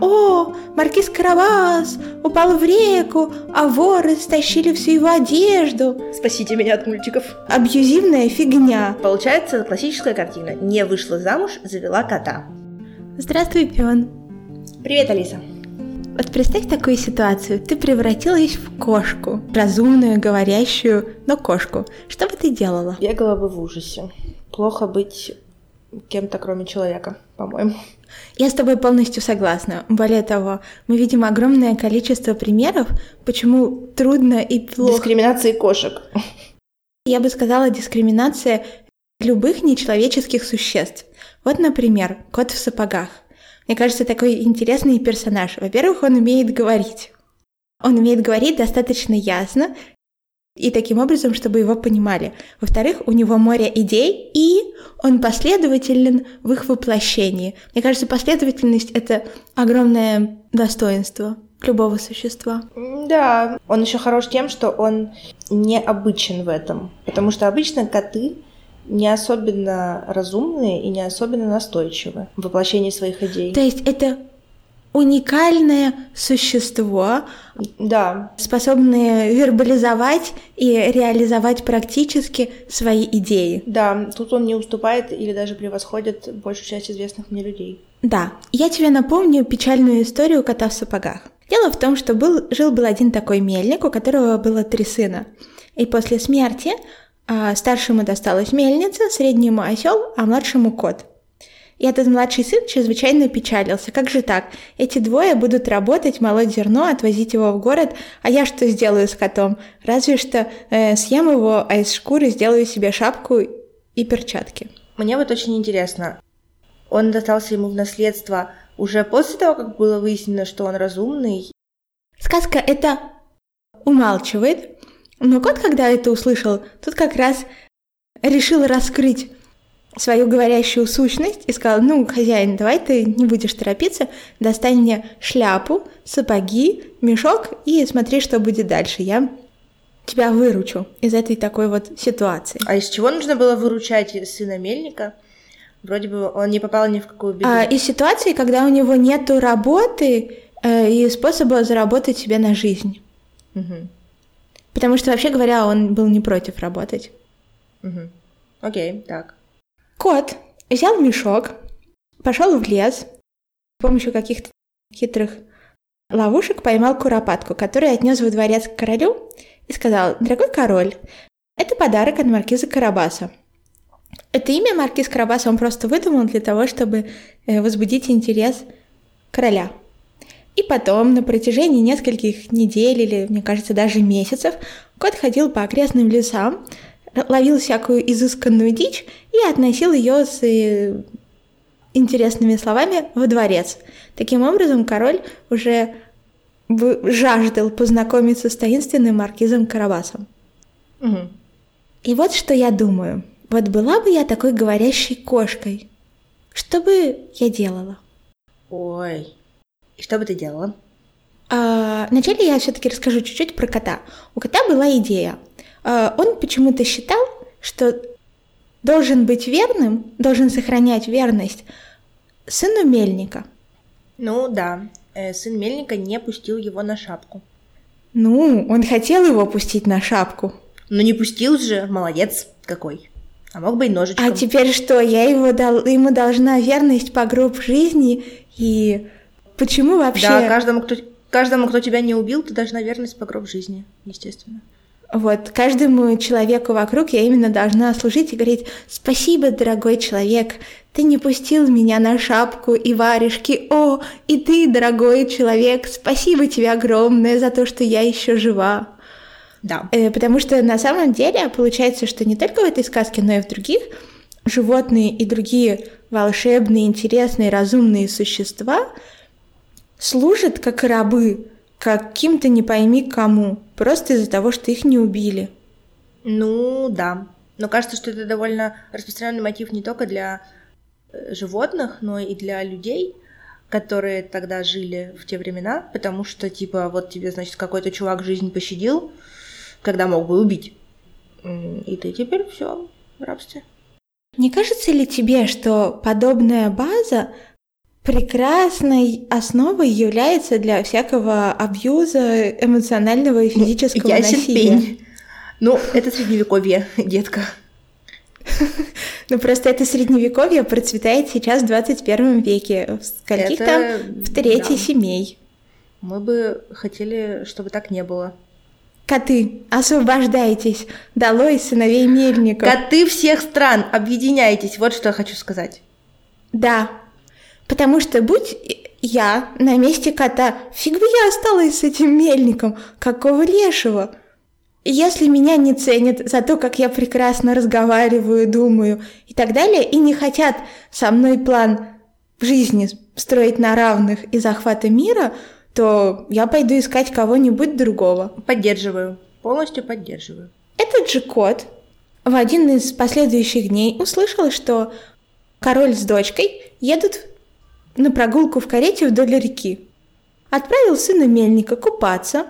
О, маркиз Карабас упал в реку, а воры стащили всю его одежду. Спасите меня от мультиков. Абьюзивная фигня. Получается классическая картина. Не вышла замуж, завела кота. Здравствуй, Пион. Привет, Алиса. Вот представь такую ситуацию. Ты превратилась в кошку. Разумную, говорящую, но кошку. Что бы ты делала? Бегала бы в ужасе. Плохо быть кем-то, кроме человека, по-моему. Я с тобой полностью согласна. Более того, мы видим огромное количество примеров, почему трудно и плохо... Дискриминации кошек. Я бы сказала, дискриминация любых нечеловеческих существ. Вот, например, кот в сапогах. Мне кажется, такой интересный персонаж. Во-первых, он умеет говорить. Он умеет говорить достаточно ясно, и таким образом, чтобы его понимали. Во-вторых, у него море идей, и он последователен в их воплощении. Мне кажется, последовательность — это огромное достоинство любого существа. Да, он еще хорош тем, что он необычен в этом. Потому что обычно коты не особенно разумные и не особенно настойчивы в воплощении своих идей. То есть это... уникальное существо, да. Способное вербализовать и реализовать практически свои идеи. Да, тут он не уступает или даже превосходит большую часть известных мне людей. Да, я тебе напомню печальную историю кота в сапогах. Дело в том, что жил один такой мельник, у которого было 3 сына. И после смерти старшему досталась мельница, среднему осел, а младшему кот. И этот младший сын чрезвычайно печалился. Как же так? Эти двое будут работать, молоть зерно, отвозить его в город, а я что сделаю с котом? Разве что съем его, а из шкуры сделаю себе шапку и перчатки. Мне вот очень интересно, он достался ему в наследство уже после того, как было выяснено, что он разумный? Сказка это умалчивает, но кот, когда это услышал, тут как раз решил раскрыть свою говорящую сущность и сказал: ну, хозяин, давай ты не будешь торопиться, достань мне шляпу, сапоги, мешок и смотри, что будет дальше. Я тебя выручу из этой такой вот ситуации. А из чего нужно было выручать сына мельника? Вроде бы он не попал ни в какую беду. Из ситуации, когда у него нету работы и способа заработать себе на жизнь. Угу. Потому что, вообще говоря, он был не против работать. Угу. Окей, так. Кот взял мешок, пошел в лес, с помощью каких-то хитрых ловушек поймал куропатку, которую отнес во дворец к королю и сказал: дорогой король, это подарок от маркиза Карабаса. Это имя маркиз Карабаса он просто выдумал для того, чтобы возбудить интерес короля. И потом, на протяжении нескольких недель или, мне кажется, даже месяцев, кот ходил по окрестным лесам, ловил всякую изысканную дичь и относил ее с интересными словами во дворец. Таким образом, король уже жаждал познакомиться с таинственным маркизом Карабасом. Угу. И вот что я думаю. Вот была бы я такой говорящей кошкой, что бы я делала? Ой, и что бы ты делала? Вначале я все-таки расскажу чуть-чуть про кота. У кота была идея. Он почему-то считал, что должен быть верным, должен сохранять верность сыну мельника. Ну да, сын мельника не пустил его на шапку. Ну, он хотел его пустить на шапку. Но не пустил же, молодец какой. А мог бы и ножичком. А теперь что, я ему должна верность по гроб жизни и почему вообще... Да, каждому, кто тебя не убил, ты должна верность по гроб жизни, естественно. Вот, каждому человеку вокруг я именно должна служить и говорить: спасибо, дорогой человек, ты не пустил меня на шапку и варежки, о, и ты, дорогой человек, спасибо тебе огромное за то, что я еще жива. Да. Потому что на самом деле получается, что не только в этой сказке, но и в других животные и другие волшебные, интересные, разумные существа служат как рабы каким-то не пойми кому, просто из-за того, что их не убили. Ну да, но кажется, что это довольно распространенный мотив не только для животных, но и для людей, которые тогда жили в те времена, потому что типа вот тебе, значит, какой-то чувак жизнь пощадил, когда мог бы убить, и ты теперь все в рабстве. Не кажется ли тебе, что подобная база Прекрасной основой является для всякого абьюза, эмоционального и физического насилия. Пень. Ну, это средневековье, детка. Ну, просто это средневековье процветает сейчас в 21 веке. Скольких там в трети семей. Мы бы хотели, чтобы так не было. Коты, освобождайтесь. Долой сыновей мельников. Коты всех стран, объединяйтесь. Вот что я хочу сказать. Да, потому что будь я на месте кота, фиг бы я осталась с этим мельником. Какого лешего? Если меня не ценят за то, как я прекрасно разговариваю, думаю и так далее, и не хотят со мной план жизни строить на равных и захвата мира, то я пойду искать кого-нибудь другого. Поддерживаю. Полностью поддерживаю. Этот же кот в один из последующих дней услышал, что король с дочкой едут на прогулку в карете вдоль реки. Отправил сына мельника купаться,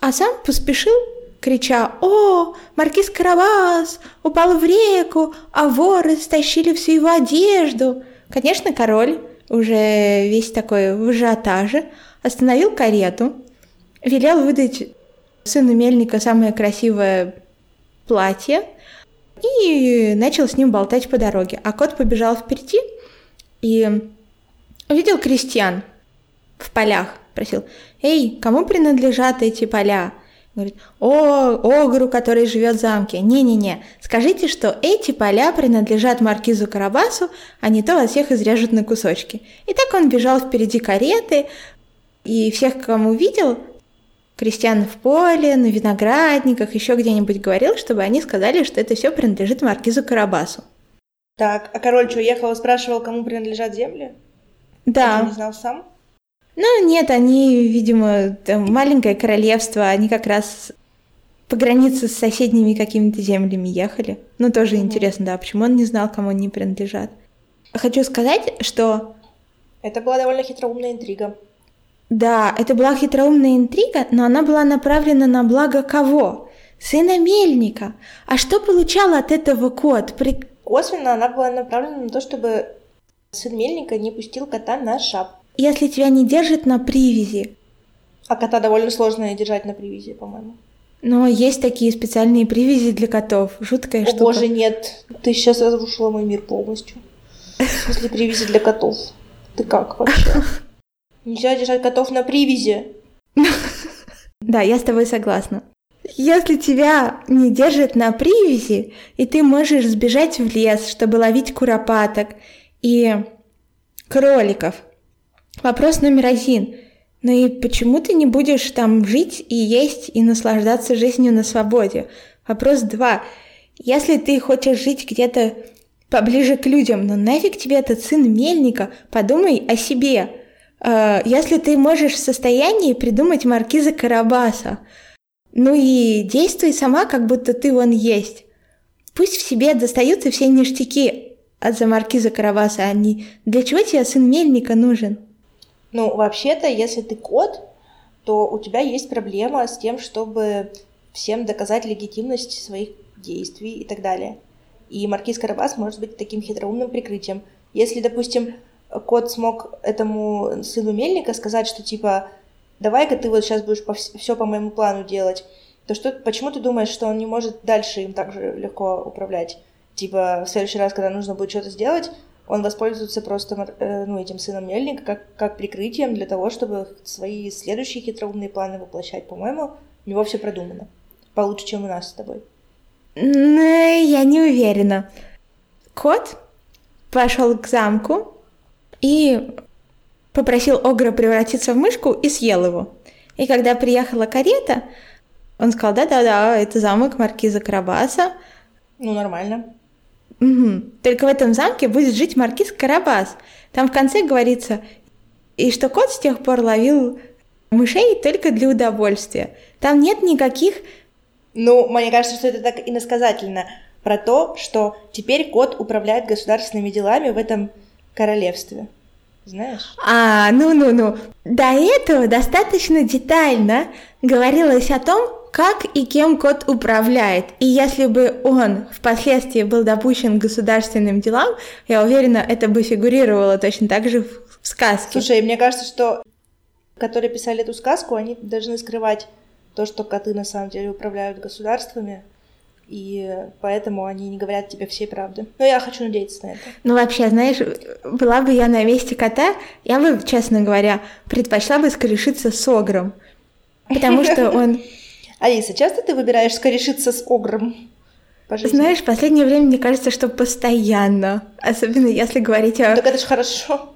а сам поспешил, крича: «О, маркиз Карабас упал в реку, а воры стащили всю его одежду!» Конечно, король, уже весь такой в ажиотаже, остановил карету, велел выдать сыну мельника самое красивое платье и начал с ним болтать по дороге. А кот побежал впереди и увидел крестьян в полях. Спросил: «Эй, кому принадлежат эти поля?» Говорит: «О, огру, который живет в замке. Не-не-не, скажите, что эти поля принадлежат маркизу Карабасу, а не то вас всех изрежут на кусочки». И так он бежал впереди кареты, и всех, кому видел, крестьян в поле, на виноградниках, еще где-нибудь говорил, чтобы они сказали, что это все принадлежит маркизу Карабасу. Так, а король что, ехал и спрашивал, кому принадлежат земли? Да. Он не знал сам? Ну, нет, они, видимо, там, маленькое королевство, они как раз по границе с соседними какими-то землями ехали. Ну, тоже интересно, да, почему он не знал, кому они принадлежат. Хочу сказать, что... Это была довольно хитроумная интрига. Да, это была хитроумная интрига, но она была направлена на благо кого? Сына мельника. А что получал от этого кот? Косвенно она была направлена на то, чтобы сын мельника не пустил кота на шап. Если тебя не держат на привязи. А кота довольно сложно держать на привязи, по-моему. Но есть такие специальные привязи для котов. Жуткая штука. О боже, нет. Ты сейчас разрушила мой мир полностью. В смысле привязи для котов. Ты как вообще? Нельзя держать котов на привязи. Да, я с тобой согласна. Если тебя не держат на привязи, и ты можешь сбежать в лес, чтобы ловить куропаток и кроликов. Вопрос номер один. Ну и почему ты не будешь там жить и есть, и наслаждаться жизнью на свободе? Вопрос два. Если ты хочешь жить где-то поближе к людям, ну нафиг тебе этот сын мельника? Подумай о себе. Если ты можешь в состоянии придумать маркиза Карабаса, ну и действуй сама, как будто ты он есть. Пусть в себе достаются все ништяки от маркиза Карабаса, а не для чего тебе сын мельника нужен? Ну, вообще-то, если ты кот, то у тебя есть проблема с тем, чтобы всем доказать легитимность своих действий и так далее. И маркиз Карабас может быть таким хитроумным прикрытием. Если, допустим, кот смог этому сыну мельника сказать, что типа «давай-ка ты вот сейчас будешь все по моему плану делать», то что, почему ты думаешь, что он не может дальше им так же легко управлять? Типа в следующий раз, когда нужно будет что-то сделать, он воспользуется просто этим сыном мельника как прикрытием для того, чтобы свои следующие хитроумные планы воплощать. По-моему, у него все продумано. Получше, чем у нас с тобой. Ну, я не уверена. Кот пошел к замку и попросил огра превратиться в мышку и съел его. И когда приехала карета, он сказал: да-да-да, это замок маркиза Карабаса. Ну, нормально. Угу. Только в этом замке будет жить маркиз Карабас. Там в конце говорится, и что кот с тех пор ловил мышей только для удовольствия. Там нет никаких... Ну, мне кажется, что это так иносказательно про то, что теперь кот управляет государственными делами в этом королевстве. Знаешь? А, ну. До этого достаточно детально говорилось о том, как и кем кот управляет. И если бы он впоследствии был допущен к государственным делам, я уверена, это бы фигурировало точно так же в в сказке. Слушай, мне кажется, что которые писали эту сказку, они должны скрывать то, что коты на самом деле управляют государствами, и поэтому они не говорят тебе всей правды. Но я хочу надеяться на это. Ну вообще, знаешь, была бы я на месте кота, я бы, честно говоря, предпочла бы скорешиться с огром, потому что он... Алиса, часто ты выбираешь скорешиться с огром? Знаешь, в последнее время мне кажется, что постоянно. Особенно если говорить о... Так это же хорошо.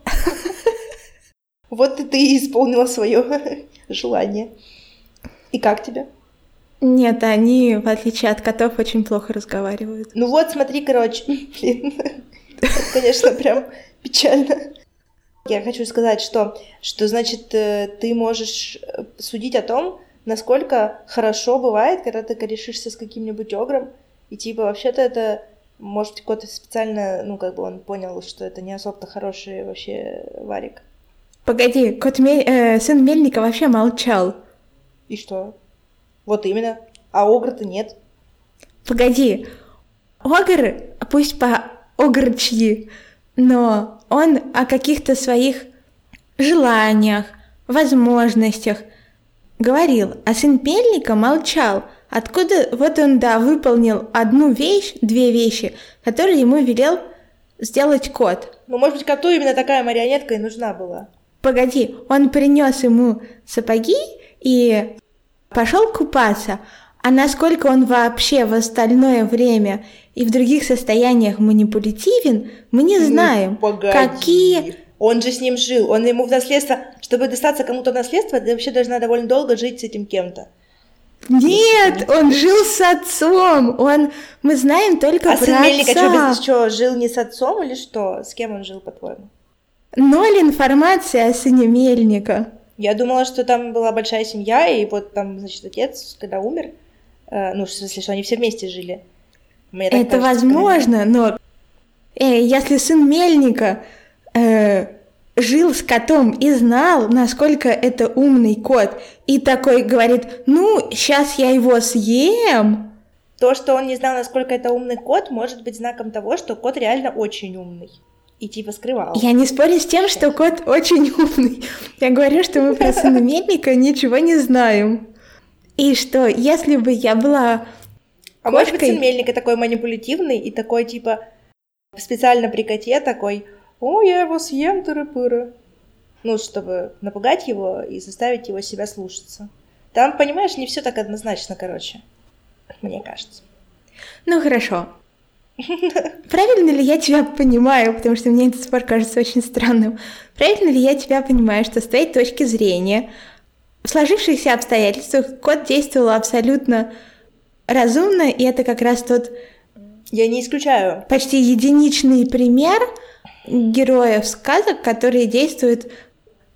Вот и ты исполнила свое желание. И как тебе? Нет, они, в отличие от котов, очень плохо разговаривают. Ну вот, смотри, короче. Блин, это, конечно, прям печально. Я хочу сказать, что значит, ты можешь судить о том, насколько хорошо бывает, когда ты корешишься с каким-нибудь огром. И типа, вообще-то это, может, кот специально, ну, как бы он понял, что это не особо-то хороший вообще варик. Погоди, сын Мельника вообще молчал. И что? Вот именно. А огра-то нет. Погоди, огр, пусть по-огрчьи, но он о каких-то своих желаниях, возможностях говорил, а сын Мельника молчал. Откуда вот он, да, выполнил одну вещь, две вещи, которые ему велел сделать кот. Ну, может быть, коту именно такая марионетка и нужна была. Погоди, он принес ему сапоги и пошел купаться. А насколько он вообще в остальное время и в других состояниях манипулятивен, мы не знаем. Погоди. Какие... Он же с ним жил, он ему в наследство... Чтобы достаться кому-то в наследство, ты вообще должна довольно долго жить с этим кем-то. Нет, он жил с отцом, мы знаем только про отца. А сын Мельника что, жил не с отцом или что? С кем он жил, по-твоему? Ноль информации о сыне Мельника. Я думала, что там была большая семья, и вот там, значит, отец, когда умер, ну, в смысле, что они все вместе жили. Это возможно, но если сын Мельника жил с котом и знал, насколько это умный кот, и такой говорит, ну, сейчас я его съем. То, что он не знал, насколько это умный кот, может быть знаком того, что кот реально очень умный. И типа скрывал. Я не спорю с тем, что кот очень умный. Я говорю, что мы про сына Мельника ничего не знаем. И что, если бы я была кошкой... А может быть, сын Мельника такой манипулятивный и такой, типа, специально при коте такой... «О, я его съем, тыры-пыры». Ну, чтобы напугать его и заставить его себя слушаться. Там, понимаешь, не все так однозначно, короче. Мне кажется. Ну, хорошо. Правильно ли я тебя понимаю, потому что мне этот спор кажется очень странным. Правильно ли я тебя понимаю, что с твоей точки зрения в сложившихся обстоятельствах кот действовал абсолютно разумно, и это как раз тот... Я не исключаю. Почти единичный пример... героев сказок, которые действуют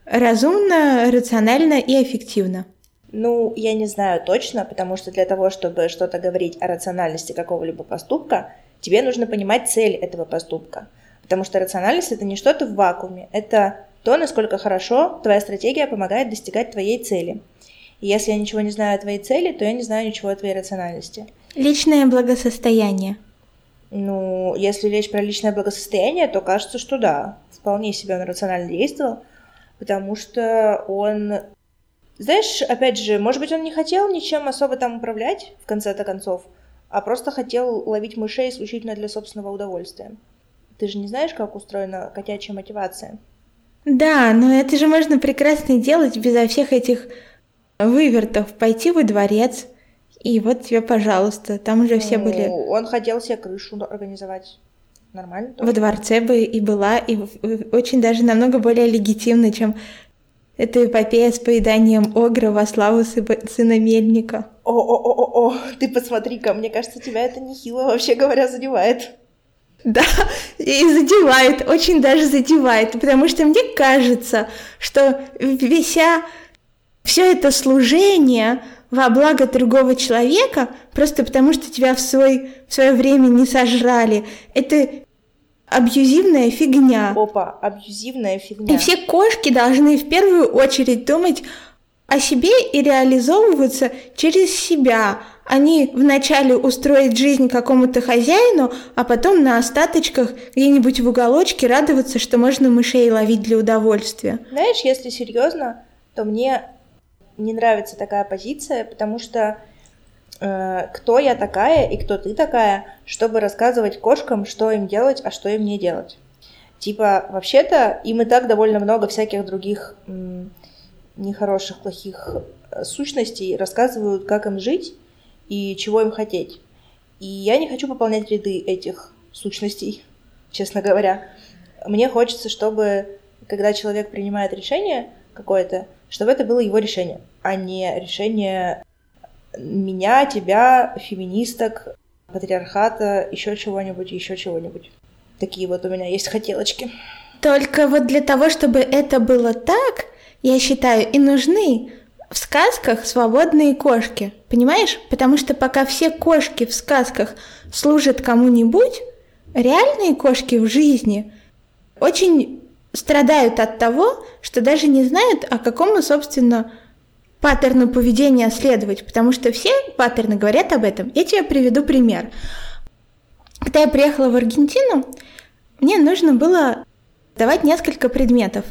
разумно, рационально и эффективно. Ну, я не знаю точно, потому что для того, чтобы что-то говорить о рациональности какого-либо поступка, тебе нужно понимать цель этого поступка. Потому что рациональность — это не что-то в вакууме, это то, насколько хорошо твоя стратегия помогает достигать твоей цели. И если я ничего не знаю о твоей цели, то я не знаю ничего о твоей рациональности. Личное благосостояние. Ну, если речь про личное благосостояние, то кажется, что да, вполне себе он рационально действовал, потому что он, знаешь, опять же, может быть, он не хотел ничем особо там управлять, в конце-то концов, а просто хотел ловить мышей исключительно для собственного удовольствия. Ты же не знаешь, как устроена котячья мотивация? Да, но это же можно прекрасно делать безо всех этих вывертов, пойти во дворец. И вот тебе, пожалуйста, там уже все были... Он хотел себе крышу организовать. Нормально? Во дворце бы и была, и очень даже намного более легитимна, чем эта эпопея с поеданием огра во славу сына Мельника. О-о-о-о-о, ты посмотри-ка, мне кажется, тебя это нехило, вообще говоря, задевает. Да, и задевает, очень даже задевает, потому что мне кажется, что все это служение... во благо другого человека, просто потому что тебя в свое время не сожрали. Это абьюзивная фигня. Опа, абьюзивная фигня. И все кошки должны в первую очередь думать о себе и реализовываются через себя. Они вначале устроят жизнь какому-то хозяину, а потом на остаточках где-нибудь в уголочке радоваться, что можно мышей ловить для удовольствия. Знаешь, если серьезно, то мне не нравится такая позиция, потому что кто я такая и кто ты такая, чтобы рассказывать кошкам, что им делать, а что им не делать. Типа, вообще-то, им и так довольно много всяких других нехороших, плохих сущностей рассказывают, как им жить и чего им хотеть. И я не хочу пополнять ряды этих сущностей, честно говоря. Мне хочется, чтобы, когда человек принимает решение какое-то, чтобы это было его решение, а не решение меня, тебя, феминисток, патриархата, еще чего-нибудь. Такие вот у меня есть хотелочки. Только вот для того, чтобы это было так, я считаю, и нужны в сказках свободные кошки, понимаешь? Потому что пока все кошки в сказках служат кому-нибудь, реальные кошки в жизни очень страдают от того, что даже не знают, о какому, собственно, паттерну поведения следовать, потому что все паттерны говорят об этом. Я тебе приведу пример. Когда я приехала в Аргентину, мне нужно было давать несколько предметов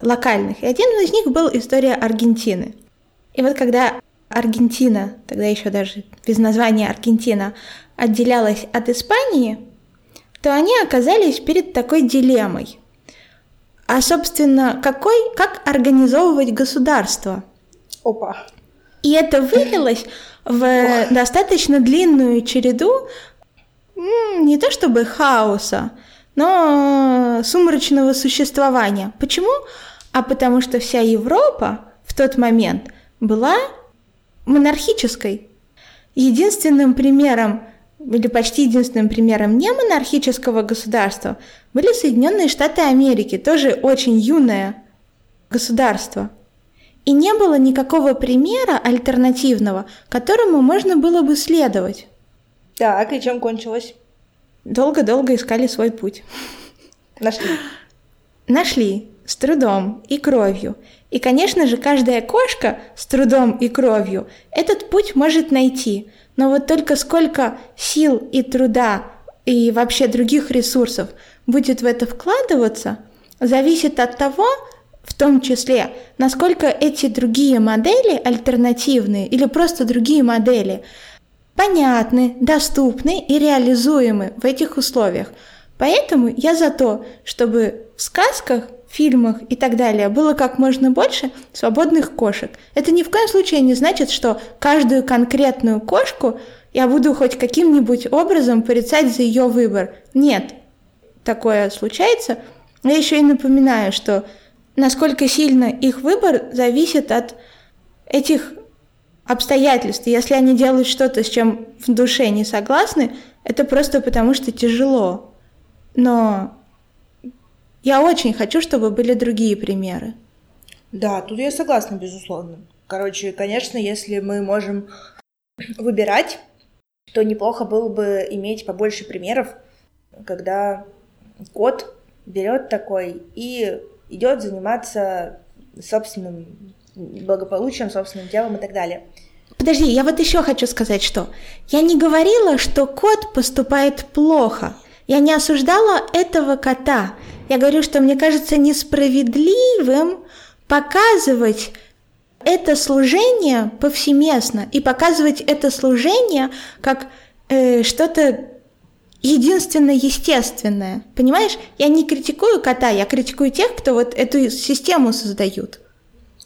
локальных, и один из них был история Аргентины. И вот когда Аргентина, тогда еще даже без названия Аргентина, отделялась от Испании, то они оказались перед такой дилеммой. А, собственно, как организовывать государство? Опа! И это вылилось в достаточно длинную череду не то чтобы хаоса, но сумрачного существования. Почему? А потому что вся Европа в тот момент была монархической. Единственным примером, или почти единственным примером немонархического государства были Соединенные Штаты Америки, тоже очень юное государство. И не было никакого примера альтернативного, которому можно было бы следовать. Так, и чем кончилось? Долго-долго искали свой путь. Нашли. С трудом и кровью. И, конечно же, каждая кошка с трудом и кровью этот путь может найти. Но вот только сколько сил и труда, и вообще других ресурсов будет в это вкладываться, зависит от того, в том числе, насколько эти другие модели альтернативные или просто другие модели понятны, доступны и реализуемы в этих условиях. Поэтому я за то, чтобы в сказках, фильмах и так далее было как можно больше свободных кошек. Это ни в коем случае не значит, что каждую конкретную кошку я буду хоть каким-нибудь образом порицать за ее выбор. Нет, такое случается. Я еще и напоминаю, что насколько сильно их выбор зависит от этих обстоятельств. Если они делают что-то, с чем в душе не согласны, это просто потому, что тяжело. Но я очень хочу, чтобы были другие примеры. Да, тут я согласна, безусловно. Короче, конечно, если мы можем выбирать, то неплохо было бы иметь побольше примеров, когда кот берет такой и идет заниматься собственным благополучием, собственным делом и так далее. Подожди, я вот еще хочу сказать, что я не говорила, что кот поступает плохо. Я не осуждала этого кота. Я говорю, что мне кажется несправедливым показывать это служение повсеместно и показывать это служение как что-то единственно естественное. Понимаешь? Я не критикую кота, я критикую тех, кто вот эту систему создают.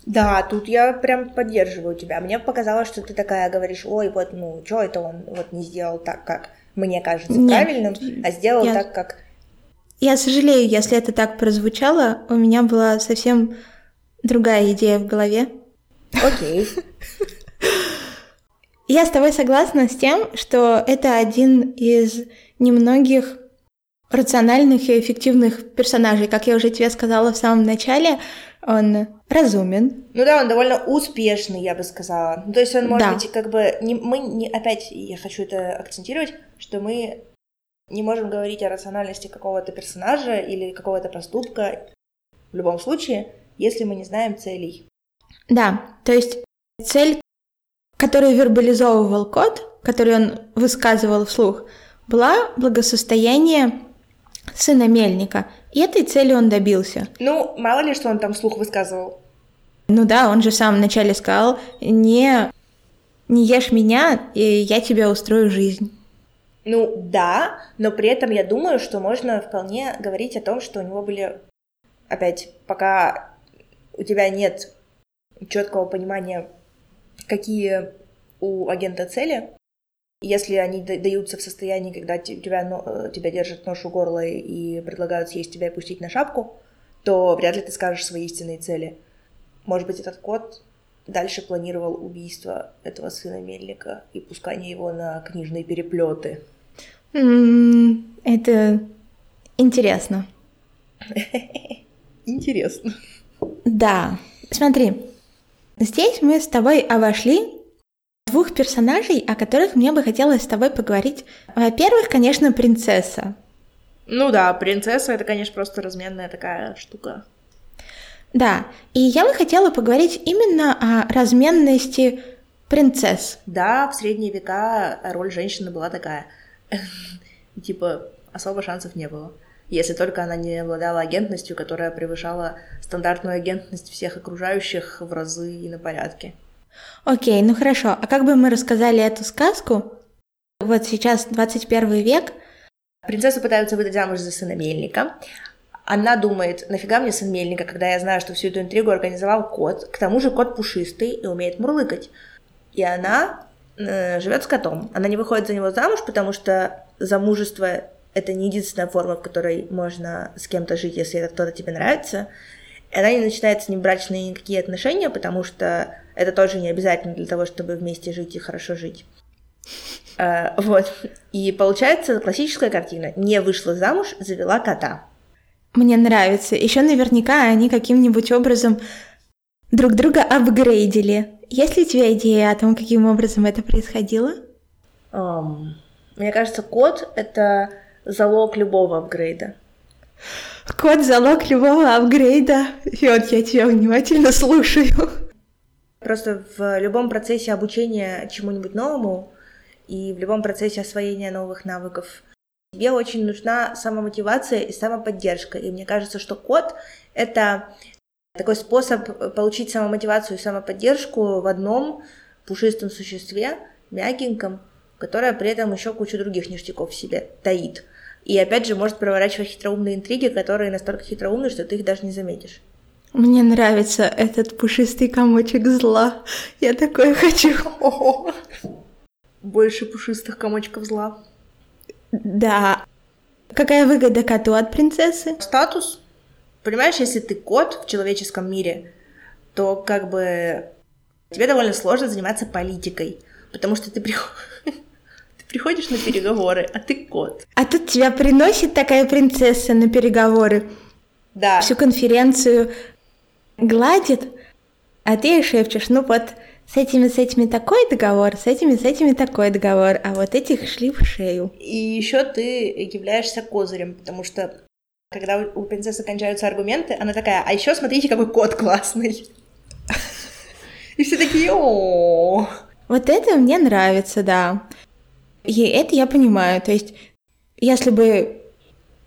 Да, тут я прям поддерживаю тебя. Мне показалось, что ты такая говоришь: ой, вот, ну, что это он вот не сделал так, как мне кажется правильным, а сделал так, как... Я сожалею, если это так прозвучало. У меня была совсем другая идея в голове. Окей. Я с тобой согласна с тем, что это один из немногих рациональных и эффективных персонажей. Как я уже тебе сказала в самом начале, он разумен. Ну да, он довольно успешный, я бы сказала. То есть он, может быть, как бы... Опять я хочу это акцентировать, что мы не можем говорить о рациональности какого-то персонажа или какого-то поступка в любом случае, если мы не знаем целей Да, то есть цель, которую вербализовывал кот, которую он высказывал вслух, была благосостояние сына мельника. И этой цели он добился. Ну, мало ли, что он там вслух высказывал. Ну да, он же в самом начале сказал: «Не ешь меня, и я тебе устрою жизнь». Ну да, но при этом я думаю, что можно вполне говорить о том, что у него были... Опять, пока у тебя нет четкого понимания, какие у агента цели, если они даются в состоянии, когда тебя держат нож у горла и предлагают съесть тебя и пустить на шапку, то вряд ли ты скажешь свои истинные цели. Может быть, этот кот дальше планировал убийство этого сына мельника и пускание его на книжные переплеты. Это интересно. Интересно. Да. Смотри, здесь мы с тобой обошли двух персонажей, о которых мне бы хотелось с тобой поговорить. Во-первых, конечно, принцесса. Ну да, принцесса — это, конечно, просто разменная такая штука. Да, и я бы хотела поговорить именно о разменности принцесс. Да, в средние века роль женщины была такая. Типа, особо шансов не было. Если только она не обладала агентностью, которая превышала стандартную агентность всех окружающих в разы и на порядки. Окей, ну хорошо. А как бы мы рассказали эту сказку? Вот сейчас 21 век. Принцессу пытаются выдать замуж за сына мельника. Она думает: нафига мне сын мельника, когда я знаю, что всю эту интригу организовал кот. К тому же кот пушистый и умеет мурлыкать. И она живет с котом. Она не выходит за него замуж, потому что замужество – это не единственная форма, в которой можно с кем-то жить, если это кто-то тебе нравится. И она не начинает с ним брачные никакие отношения, потому что это тоже не обязательно для того, чтобы вместе жить и хорошо жить. Вот. И получается классическая картина. Не вышла замуж, завела кота. Мне нравится. Еще наверняка они каким-нибудь образом друг друга апгрейдили. Есть ли у тебя идея о том, каким образом это происходило? Мне кажется, кот — это залог любого апгрейда. Кот — залог любого апгрейда. Фион, я тебя внимательно слушаю. Просто в любом процессе обучения чему-нибудь новому и в любом процессе освоения новых навыков тебе очень нужна самомотивация и самоподдержка. И мне кажется, что кот — это такой способ получить самомотивацию и самоподдержку в одном пушистом существе, мягеньком, которое при этом еще кучу других ништяков в себе таит. И опять же может проворачивать хитроумные интриги, которые настолько хитроумны, что ты их даже не заметишь. Мне нравится этот пушистый комочек зла. Я такое хочу. Больше пушистых комочков зла. Да. Какая выгода коту от принцессы? Статус. Понимаешь, если ты кот в человеческом мире, то как бы тебе довольно сложно заниматься политикой, потому что ты приходишь на переговоры, а ты кот. А тут тебя приносит такая принцесса на переговоры. Да. Всю конференцию гладит, а ты ей шепчешь: ну вот... С этими такой договор, с этими такой договор, а вот этих шли в шею. И еще ты являешься козырем, потому что когда у принцессы кончаются аргументы, она такая: а еще смотрите, какой кот классный. И все такие: о. Вот это мне нравится, да. И это я понимаю. То есть, если бы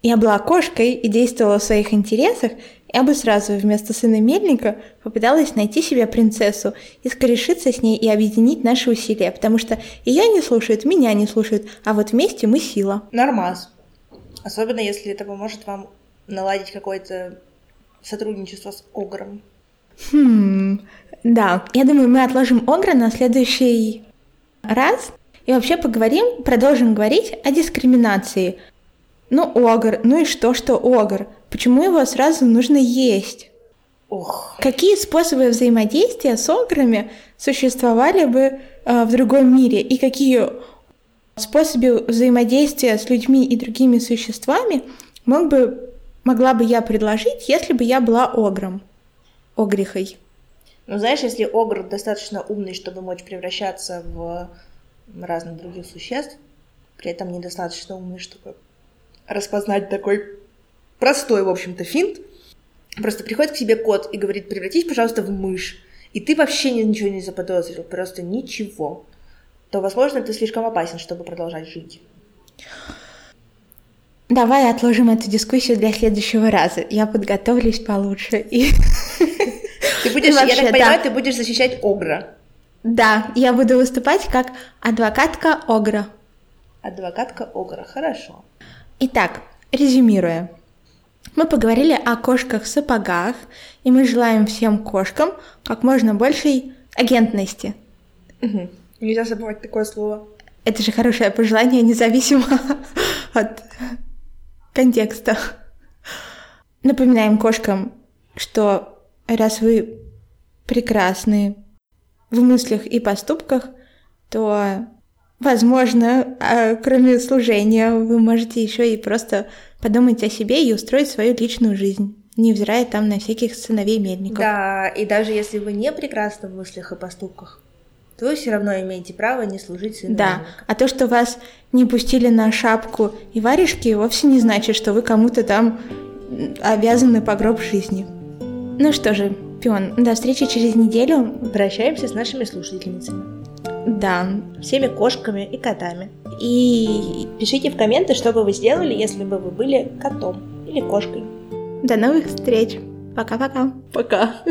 я была кошкой и действовала в своих интересах, я бы сразу вместо сына мельника попыталась найти себе принцессу и скорешиться с ней и объединить наши усилия, потому что ее не слушают, меня не слушают, а вот вместе мы сила. Нормас. Особенно если это поможет вам наладить какое-то сотрудничество с Огром. Да, я думаю, мы отложим Огра на следующий раз и вообще продолжим говорить о дискриминации. Ну, Огр, ну и что Огр? Почему его сразу нужно есть? Ох. Какие способы взаимодействия с Ограми существовали бы в другом мире? И какие способы взаимодействия с людьми и другими существами могла бы я предложить, если бы я была Огром? Огрихой. Ну, знаешь, если Огр достаточно умный, чтобы мочь превращаться в разных других существ, при этом недостаточно умный, чтобы распознать такой простой, в общем-то, финт. Просто приходит к себе кот и говорит: превратись, пожалуйста, в мышь. и ты вообще ничего не заподозрил, просто ничего, то, возможно, ты слишком опасен, чтобы продолжать жить. Давай отложим эту дискуссию для следующего раза. Я подготовлюсь получше. Ты будешь, я так понимаю, ты будешь защищать Огра. Да, я буду выступать как адвокатка Огра. Адвокатка Огра, хорошо. Итак, резюмируя. Мы поговорили о кошках в сапогах, и мы желаем всем кошкам как можно большей агентности. Угу. Нельзя забывать такое слово. Это же хорошее пожелание, независимо от контекста. Напоминаем кошкам, что раз вы прекрасны в мыслях и поступках, то, возможно, кроме служения, вы можете еще и просто подумать о себе и устроить свою личную жизнь, невзирая там на всяких сыновей мельников. Да, и даже если вы не прекрасны в мыслях и поступках, то вы все равно имеете право не служить сыновей. Да, а то, что вас не пустили на шапку и варежки, вовсе не значит, что вы кому-то там обязаны по гроб жизни. Ну что же, Пион, до встречи через неделю. Прощаемся с нашими слушательницами. Да. Всеми кошками и котами. И пишите в комменты, что бы вы сделали, если бы вы были котом или кошкой. До новых встреч. Пока-пока. Пока.